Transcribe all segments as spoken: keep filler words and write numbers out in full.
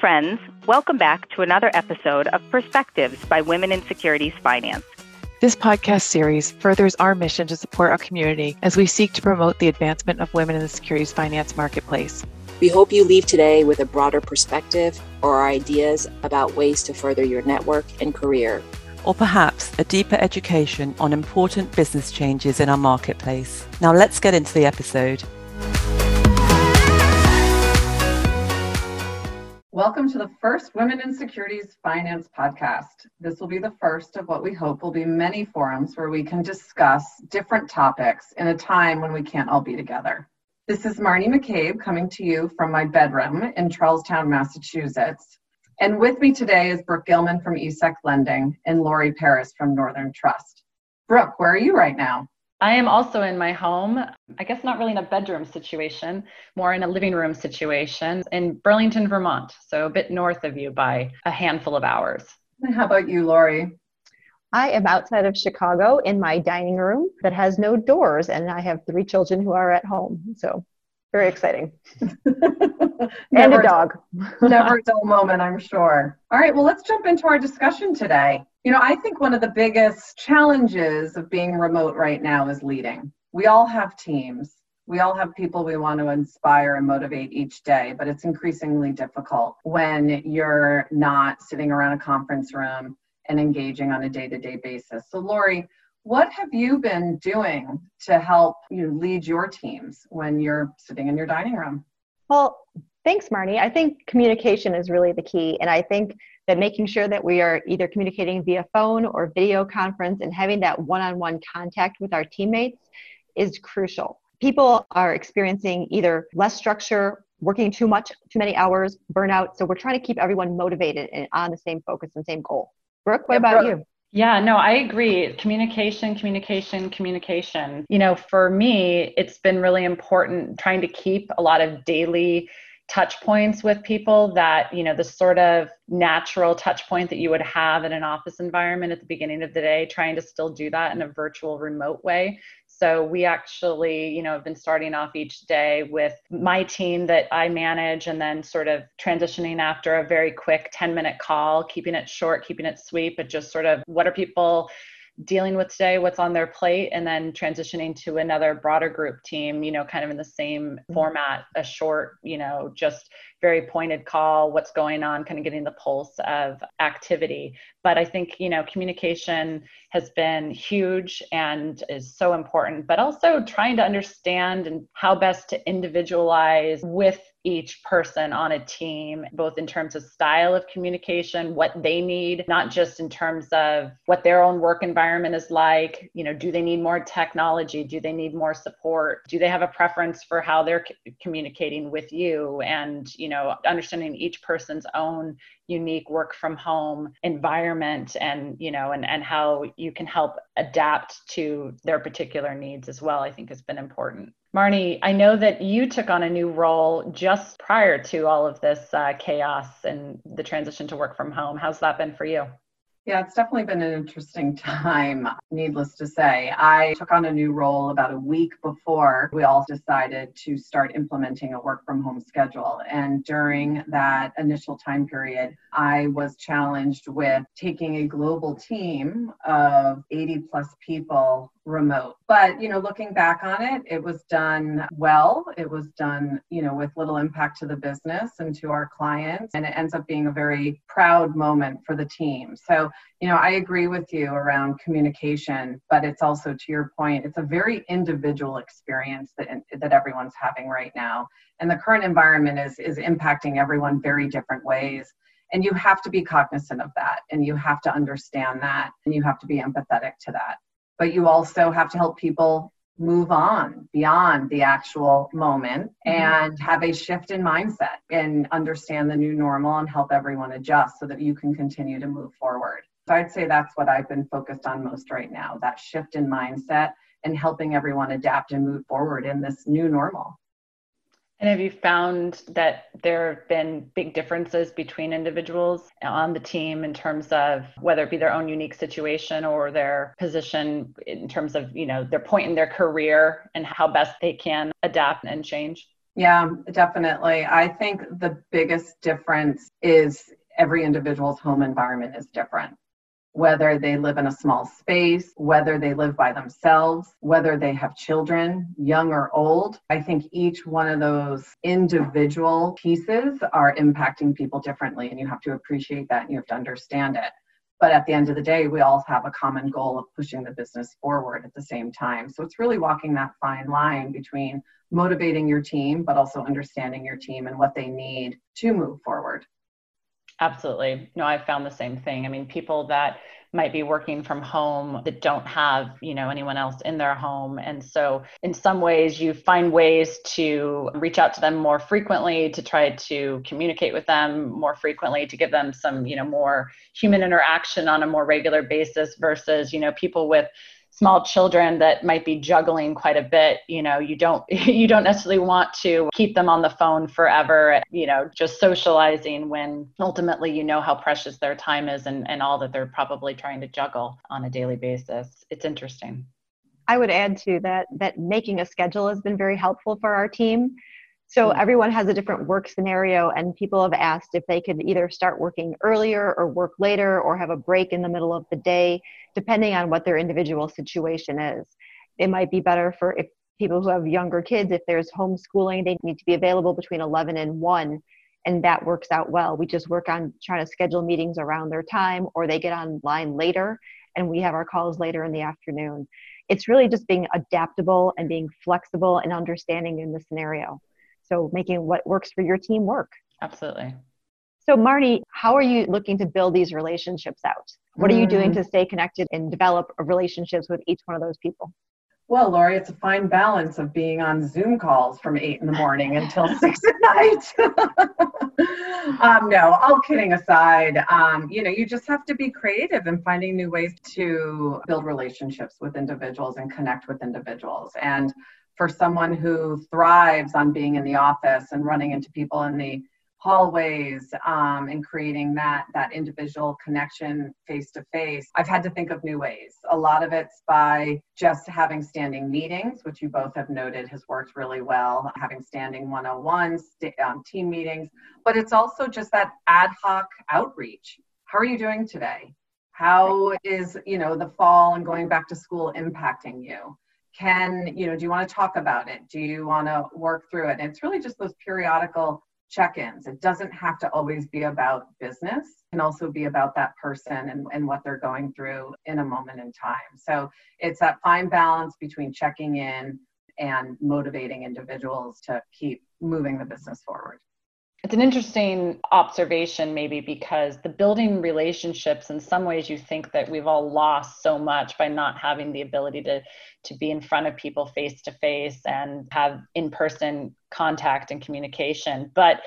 friends, welcome back to another episode of Perspectives by Women in Securities Finance. This podcast series furthers our mission to support our community as we seek to promote the advancement of women in the securities finance marketplace. We hope you leave today with a broader perspective or ideas about ways to further your network and career. Or perhaps a deeper education on important business changes in our marketplace. Now let's get into the episode. Welcome to the first Women in Securities Finance podcast. This will be the first of what we hope will be many forums where we can discuss different topics in a time when we can't all be together. This is Marnie McCabe coming to you from my bedroom in Charlestown, Massachusetts. And with me today is Brooke Gilman from E S E C Lending and Lori Paris from Northern Trust. Brooke, where are you right now? I am also in my home, I guess not really in a bedroom situation, more in a living room situation in Burlington, Vermont. So a bit north of you by a handful of hours. And how about you, Lori? I am outside of Chicago in my dining room that has no doors, and I have three children who are at home. So very exciting. And a dog. Never a dull moment, I'm sure. All right, well, let's jump into our discussion today. You know, I think one of the biggest challenges of being remote right now is leading. We all have teams. We all have people we want to inspire and motivate each day, but it's increasingly difficult when you're not sitting around a conference room and engaging on a day-to-day basis. So, Lori, what have you been doing to help you lead your teams when you're sitting in your dining room? Well, thanks, Marnie. I think communication is really the key. And I think that making sure that we are either communicating via phone or video conference and having that one-on-one contact with our teammates is crucial. People are experiencing either less structure, working too much, too many hours, burnout. So we're trying to keep everyone motivated and on the same focus and same goal. Brooke, what about you? Yeah, no, I agree. Communication, communication, communication. You know, for me, it's been really important trying to keep a lot of daily touch points with people that, you know, the sort of natural touch point that you would have in an office environment at the beginning of the day, trying to still do that in a virtual remote way. So we actually, you know, have been starting off each day with my team that I manage and then sort of transitioning after a very quick ten minute call, keeping it short, keeping it sweet, but just sort of what are people dealing with today, what's on their plate, and then transitioning to another broader group team, you know, kind of in the same format, a short, you know, just very pointed call, what's going on, kind of getting the pulse of activity. But I think, you know, communication has been huge and is so important, but also trying to understand and how best to individualize with each person on a team, both in terms of style of communication, what they need, not just in terms of what their own work environment is like, you know, do they need more technology? Do they need more support? Do they have a preference for how they're c- communicating with you? And, you know, understanding each person's own unique work from home environment and, you know, and, and how you can help adapt to their particular needs as well, I think has been important. Marnie, I know that you took on a new role just prior to all of this uh, chaos and the transition to work from home. How's that been for you? Yeah, it's definitely been an interesting time, needless to say. I took on a new role about a week before we all decided to start implementing a work from home schedule. And during that initial time period, I was challenged with taking a global team of eighty plus people remote. But, you know, looking back on it, it was done well. It was done, you know, with little impact to the business and to our clients. And it ends up being a very proud moment for the team. So, you know, I agree with you around communication, but it's also, to your point, it's a very individual experience that that everyone's having right now. And the current environment is is impacting everyone very different ways. And you have to be cognizant of that. And you have to understand that. And you have to be empathetic to that. But you also have to help people move on beyond the actual moment and have a shift in mindset and understand the new normal and help everyone adjust so that you can continue to move forward. So I'd say that's what I've been focused on most right now, that shift in mindset and helping everyone adapt and move forward in this new normal. And have you found that there have been big differences between individuals on the team in terms of whether it be their own unique situation or their position in terms of, you know, their point in their career and how best they can adapt and change? Yeah, definitely. I think the biggest difference is every individual's home environment is different. Whether they live in a small space, whether they live by themselves, whether they have children, young or old, I think each one of those individual pieces are impacting people differently, and you have to appreciate that and you have to understand it. But at the end of the day, we all have a common goal of pushing the business forward at the same time. So it's really walking that fine line between motivating your team, but also understanding your team and what they need to move forward. Absolutely. No, I found the same thing. I mean, people that might be working from home that don't have, you know, anyone else in their home. And so in some ways you find ways to reach out to them more frequently, to try to communicate with them more frequently, to give them some, you know, more human interaction on a more regular basis versus, you know, people with small children that might be juggling quite a bit. You know, you don't, you don't necessarily want to keep them on the phone forever, you know, just socializing when ultimately you know how precious their time is and, and all that they're probably trying to juggle on a daily basis. It's interesting. I would add to that, that making a schedule has been very helpful for our team. So everyone has a different work scenario, and people have asked if they could either start working earlier or work later or have a break in the middle of the day, depending on what their individual situation is. It might be better for if people who have younger kids, if there's homeschooling, they need to be available between eleven and one, and that works out well. We just work on trying to schedule meetings around their time, or they get online later and we have our calls later in the afternoon. It's really just being adaptable and being flexible and understanding in the scenario. So making what works for your team work. Absolutely. So Marnie, how are you looking to build these relationships out? What are you doing to stay connected and develop relationships with each one of those people? Well, Lori, it's a fine balance of being on Zoom calls from eight in the morning until six at night. um, no, all kidding aside, um, you know, you just have to be creative in finding new ways to build relationships with individuals and connect with individuals. And for someone who thrives on being in the office and running into people in the hallways um, and creating that, that individual connection face-to-face, I've had to think of new ways. A lot of it's by just having standing meetings, which you both have noted has worked really well, having standing one-on-one st- um, team meetings, but it's also just that ad hoc outreach. How are you doing today? How is, you know, the fall and going back to school impacting you? Can, you know, do you want to talk about it? Do you want to work through it? And it's really just those periodical check-ins. It doesn't have to always be about business. It can also be about that person and, and what they're going through in a moment in time. So it's that fine balance between checking in and motivating individuals to keep moving the business forward. It's an interesting observation, maybe, because the building relationships, in some ways you think that we've all lost so much by not having the ability to, to be in front of people face to face and have in-person contact and communication. But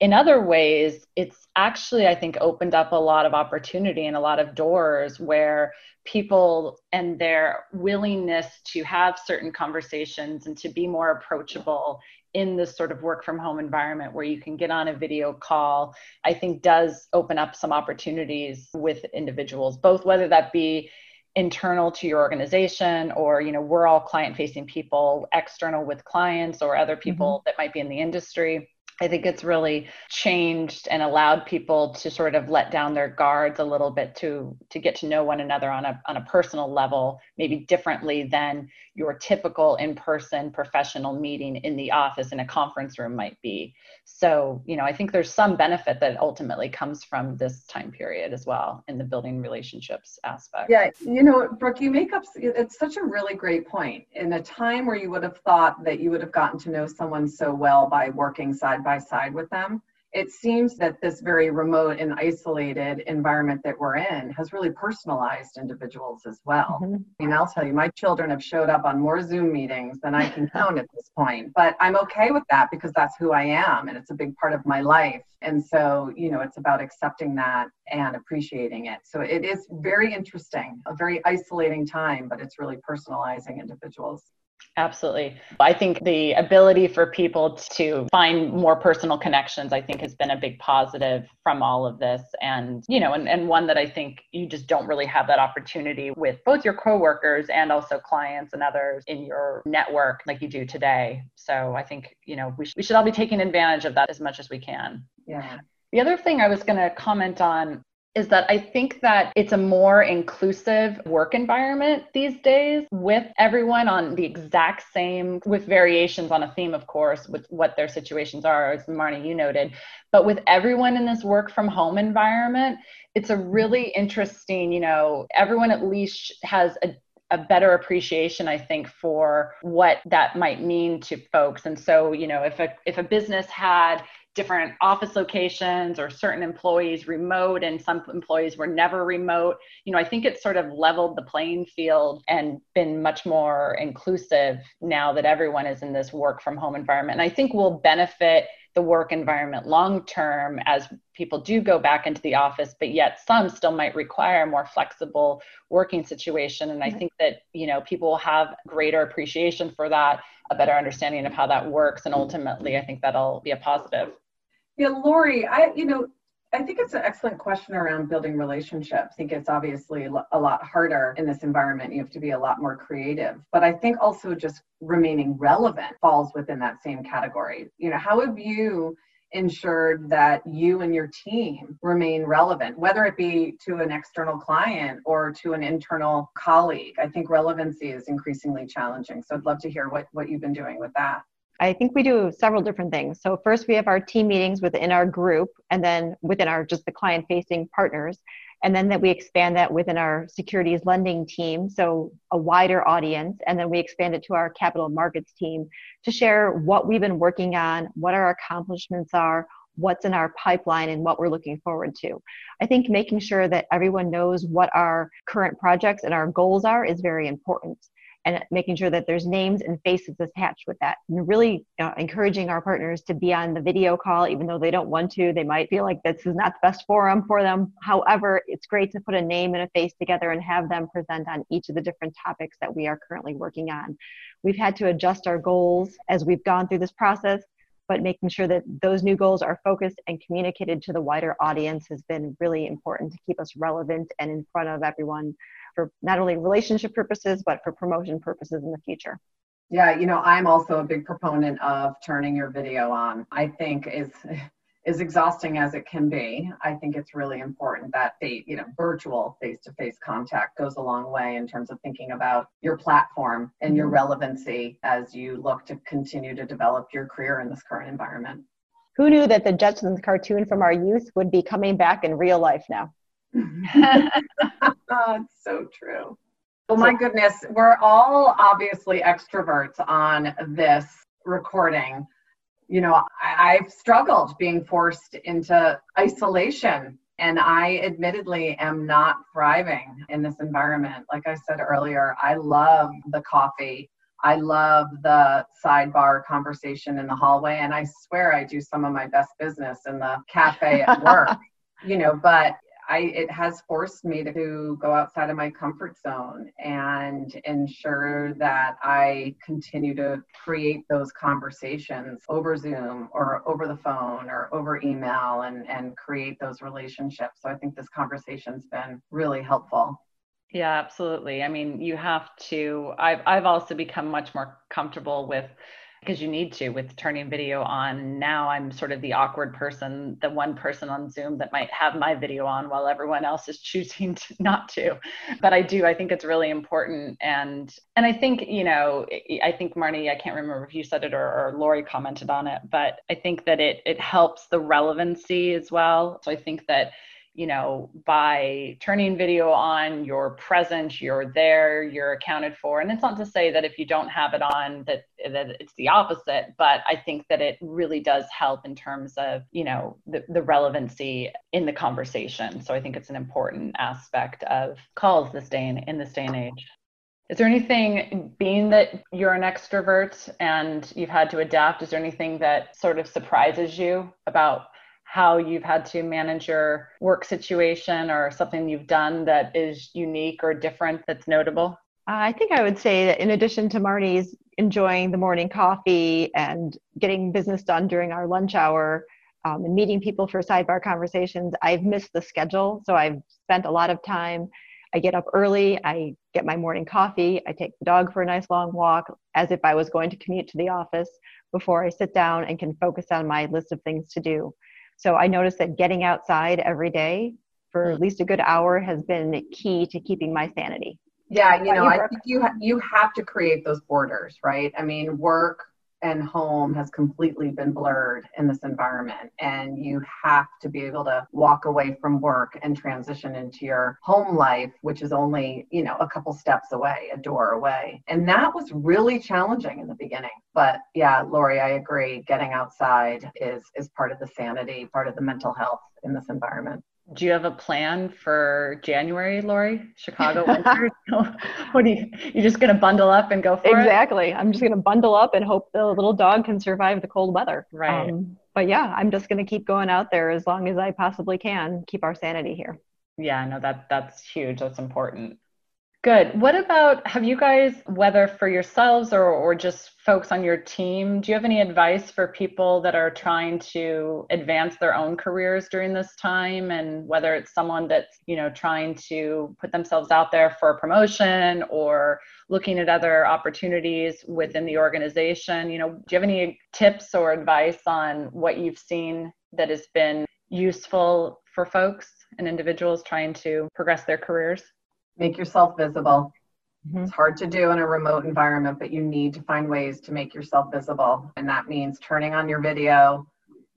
in other ways, it's actually, I think, opened up a lot of opportunity and a lot of doors where people and their willingness to have certain conversations and to be more approachable in this sort of work from home environment where you can get on a video call, I think does open up some opportunities with individuals, both whether that be internal to your organization or, you know, we're all client facing people, external with clients or other people mm-hmm. that might be in the industry. I think it's really changed and allowed people to sort of let down their guards a little bit to, to get to know one another on a, on a personal level, maybe differently than your typical in-person professional meeting in the office in a conference room might be. So, you know, I think there's some benefit that ultimately comes from this time period as well in the building relationships aspect. Yeah, you know, Brooke, you make up, it's such a really great point. In a time where you would have thought that you would have gotten to know someone so well by working side by by side with them, it seems that this very remote and isolated environment that we're in has really personalized individuals as well. Mm-hmm. I mean, I'll tell you, my children have showed up on more Zoom meetings than I can count at this point, but I'm okay with that because that's who I am and it's a big part of my life. And so, you know, it's about accepting that and appreciating it. So it is very interesting, a very isolating time, but it's really personalizing individuals. Absolutely. I think the ability for people to find more personal connections, I think, has been a big positive from all of this. And, you know, and, and one that I think you just don't really have that opportunity with both your coworkers and also clients and others in your network like you do today. So I think, you know, we, sh- we should all be taking advantage of that as much as we can. Yeah. The other thing I was going to comment on is that I think that it's a more inclusive work environment these days with everyone on the exact same, with variations on a theme, of course, with what their situations are, as Marnie, you noted, but with everyone in this work from home environment, it's a really interesting, you know, everyone at least has a a better appreciation, I think, for what that might mean to folks. And so, you know, if a if a business had different office locations or certain employees remote and some employees were never remote, you know, I think it's sort of leveled the playing field and been much more inclusive now that everyone is in this work from home environment. And I think we'll benefit the work environment long term as people do go back into the office, but yet some still might require a more flexible working situation. And I think that, you know, people will have greater appreciation for that, a better understanding of how that works. And ultimately, I think that'll be a positive. Yeah, Lori, I, you know, I think it's an excellent question around building relationships. I think it's obviously a lot harder in this environment. You have to be a lot more creative. But I think also just remaining relevant falls within that same category. You know, how have you ensured that you and your team remain relevant, whether it be to an external client or to an internal colleague? I think relevancy is increasingly challenging. So I'd love to hear what, what you've been doing with that. I think we do several different things. So first we have our team meetings within our group and then within our just the client facing partners. And then that we expand that within our securities lending team. So a wider audience. And then we expand it to our capital markets team to share what we've been working on, what our accomplishments are, what's in our pipeline and what we're looking forward to. I think making sure that everyone knows what our current projects and our goals are is very important. And making sure that there's names and faces attached with that. And really uh, encouraging our partners to be on the video call, even though they don't want to. They might feel like this is not the best forum for them. However, it's great to put a name and a face together and have them present on each of the different topics that we are currently working on. We've had to adjust our goals as we've gone through this process, but making sure that those new goals are focused and communicated to the wider audience has been really important to keep us relevant and in front of everyone for not only relationship purposes, but for promotion purposes in the future. Yeah, you know, I'm also a big proponent of turning your video on. I think is is exhausting as it can be. I think it's really important that the, you know, virtual face-to-face contact goes a long way in terms of thinking about your platform and your relevancy as you look to continue to develop your career in this current environment. Who knew that the Jetsons cartoon from our youth would be coming back in real life now? Oh, it's so true. Well, my goodness, we're all obviously extroverts on this recording. You know, I, I've struggled being forced into isolation, and I admittedly am not thriving in this environment. Like I said earlier, I love the coffee. I love the sidebar conversation in the hallway, and I swear I do some of my best business in the cafe at work, you know, but I, it has forced me to go outside of my comfort zone and ensure that I continue to create those conversations over Zoom or over the phone or over email and, and create those relationships. So I think this conversation's been really helpful. Yeah, absolutely. I mean, you have to, I've, I've also become much more comfortable with, because you need to, with turning video on. Now I'm sort of the awkward person, the one person on Zoom that might have my video on while everyone else is choosing to not to. But I do, I think it's really important. And and I think, you know, I think Marnie, I can't remember if you said it or, or Lori commented on it, but I think that it it helps the relevancy as well. So I think that, you know, by turning video on, you're present, you're there, you're accounted for. And it's not to say that if you don't have it on, that, that it's the opposite, but I think that it really does help in terms of, you know, the, the relevancy in the conversation. So I think it's an important aspect of calls this day in, in this day and age. Is there anything, being that you're an extrovert and you've had to adapt, is there anything that sort of surprises you about how you've had to manage your work situation or something you've done that is unique or different that's notable? Uh, I think I would say that in addition to Marnie's enjoying the morning coffee and getting business done during our lunch hour um, and meeting people for sidebar conversations. I've missed the schedule, so I've spent a lot of time. I get up early, I get my morning coffee, I take the dog for a nice long walk as if I was going to commute to the office before I sit down and can focus on my list of things to do. So I noticed that getting outside every day for at least a good hour has been key to keeping my sanity. Yeah, you know, I think you ha- you have to create those borders, right? I mean, work and home has completely been blurred in this environment, and you have to be able to walk away from work and transition into your home life, which is only, you know, a couple steps away, a door away. And that was really challenging in the beginning. But yeah, Lori, I agree. Getting outside is is part of the sanity, part of the mental health in this environment. Do you have a plan for January, Lori? Chicago winter? What are you, you're just going to bundle up and go for exactly. it? Exactly. I'm just going to bundle up and hope the little dog can survive the cold weather. Right. Um, but yeah, I'm just going to keep going out there as long as I possibly can, keep our sanity here. Yeah, no, that that's huge. That's important. Good. What about, have you guys, whether for yourselves or, or just folks on your team, do you have any advice for people that are trying to advance their own careers during this time? And whether it's someone that's, you know, trying to put themselves out there for a promotion or looking at other opportunities within the organization, you know, do you have any tips or advice on what you've seen that has been useful for folks and individuals trying to progress their careers? Make yourself visible. Mm-hmm. It's hard to do in a remote environment, but you need to find ways to make yourself visible. And that means turning on your video.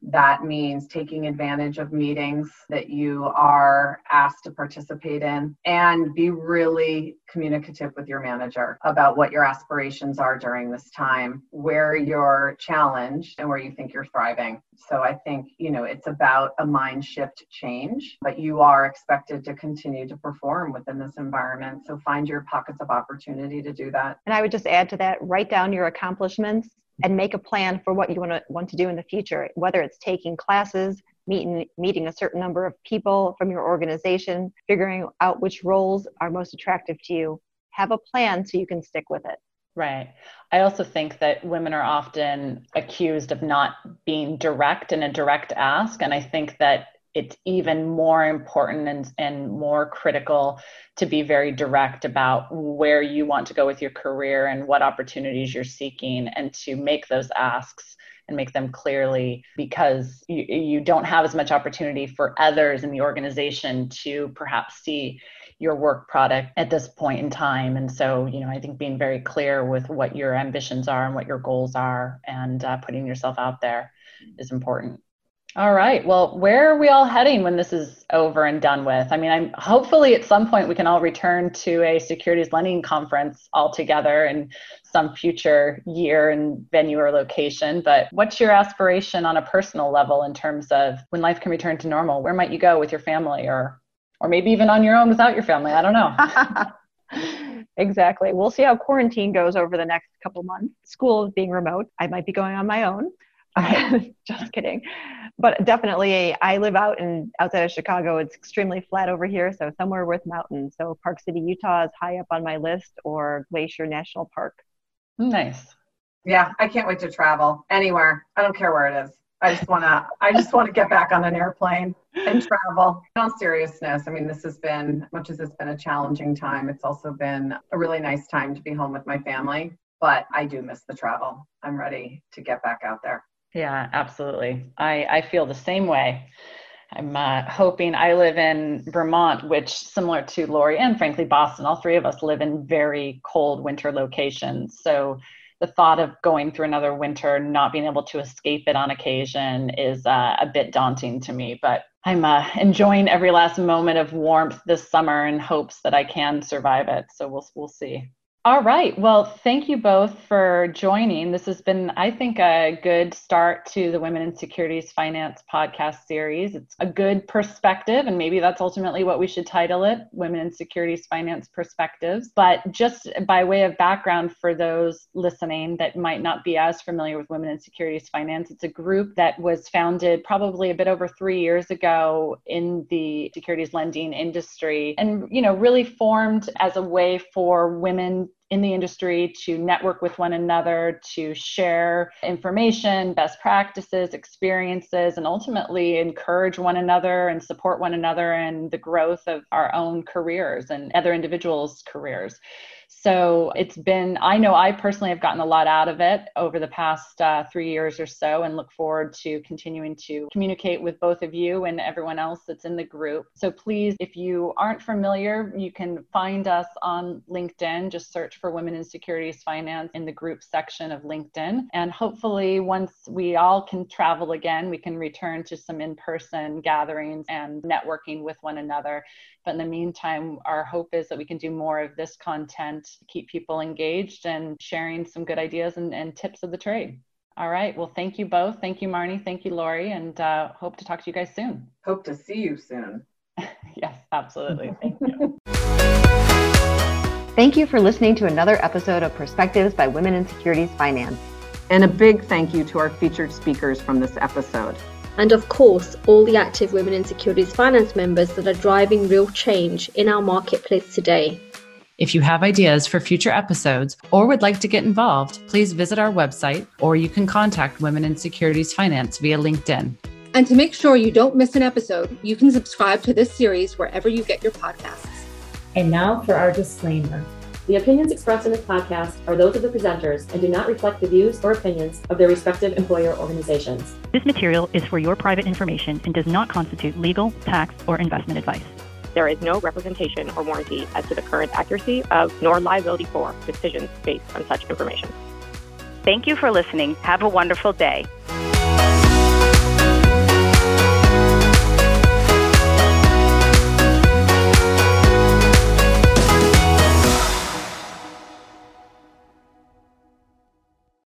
That means taking advantage of meetings that you are asked to participate in, and be really communicative with your manager about what your aspirations are during this time, where you're challenged and where you think you're thriving. So I think, you know, it's about a mind shift change, but you are expected to continue to perform within this environment. So find your pockets of opportunity to do that. And I would just add to that, write down your accomplishments and make a plan for what you want to want to do in the future, whether it's taking classes, meeting, meeting a certain number of people from your organization, figuring out which roles are most attractive to you. Have a plan so you can stick with it. Right. I also think that women are often accused of not being direct in a direct ask. And I think that it's even more important and, and more critical to be very direct about where you want to go with your career and what opportunities you're seeking, and to make those asks and make them clearly, because you, you don't have as much opportunity for others in the organization to perhaps see your work product at this point in time. And so, you know, I think being very clear with what your ambitions are and what your goals are, and uh, putting yourself out there is important. All right. Well, where are we all heading when this is over and done with? I mean, I'm hopefully at some point we can all return to a securities lending conference all together in some future year and venue or location. But what's your aspiration on a personal level in terms of when life can return to normal? Where might you go with your family, or or maybe even on your own without your family? I don't know. Exactly. We'll see how quarantine goes over the next couple months. School being remote, I might be going on my own. Just kidding. But definitely, I live out in outside of Chicago. It's extremely flat over here, so somewhere with mountains. So Park City, Utah is high up on my list, or Glacier National Park. Nice. Yeah, I can't wait to travel anywhere. I don't care where it is. I just want to I just want to get back on an airplane and travel. In all seriousness, I mean, this has been, much as it's been a challenging time, it's also been a really nice time to be home with my family. But I do miss the travel. I'm ready to get back out there. Yeah, absolutely. I, I feel the same way. I'm uh, hoping, I live in Vermont, which, similar to Lori and frankly Boston, all three of us live in very cold winter locations. So the thought of going through another winter, not being able to escape it on occasion, is uh, a bit daunting to me. But I'm uh, enjoying every last moment of warmth this summer in hopes that I can survive it. So we'll we'll see. All right. Well, thank you both for joining. This has been, I think, a good start to the Women in Securities Finance podcast series. It's a good perspective, and maybe that's ultimately what we should title it, Women in Securities Finance Perspectives. But just by way of background for those listening that might not be as familiar with Women in Securities Finance, it's a group that was founded probably a bit over three years ago in the securities lending industry, and, you know, really formed as a way for women in the industry to network with one another, to share information, best practices, experiences, and ultimately encourage one another and support one another in the growth of our own careers and other individuals' careers. So it's been, I know I personally have gotten a lot out of it over the past uh, three years or so, and look forward to continuing to communicate with both of you and everyone else that's in the group. So please, if you aren't familiar, you can find us on LinkedIn. Just search for Women in Securities Finance in the group section of LinkedIn. And hopefully once we all can travel again, we can return to some in-person gatherings and networking with one another. But in the meantime, our hope is that we can do more of this content, keep people engaged and sharing some good ideas and, and tips of the trade. All right. Well, thank you both. Thank you, Marnie. Thank you, Lori. And uh, hope to talk to you guys soon. Hope to see you soon. Yes, absolutely. Thank you. Thank you for listening to another episode of Perspectives by Women in Securities Finance. And a big thank you to our featured speakers from this episode. And of course, all the active Women in Securities Finance members that are driving real change in our marketplace today. If you have ideas for future episodes or would like to get involved, please visit our website, or you can contact Women in Securities Finance via LinkedIn. And to make sure you don't miss an episode, you can subscribe to this series wherever you get your podcasts. And now for our disclaimer. The opinions expressed in this podcast are those of the presenters and do not reflect the views or opinions of their respective employer organizations. This material is for your private information and does not constitute legal, tax, or investment advice. There is no representation or warranty as to the current accuracy of, nor liability for, decisions based on such information. Thank you for listening. Have a wonderful day.